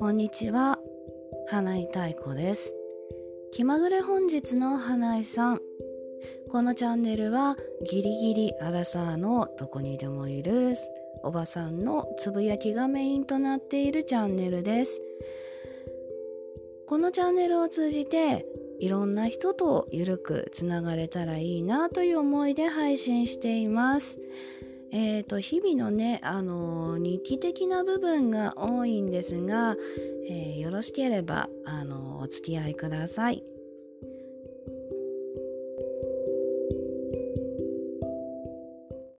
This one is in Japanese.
こんにちは、花井太子です。気まぐれ本日の花井さん、このチャンネルはギリギリアラサーのどこにでもいるおばさんのつぶやきがメインとなっているチャンネルです。このチャンネルを通じていろんな人とゆるくつながれたらいいなという思いで配信しています。日々のね、日記的な部分が多いんですが、よろしければお付き合いください。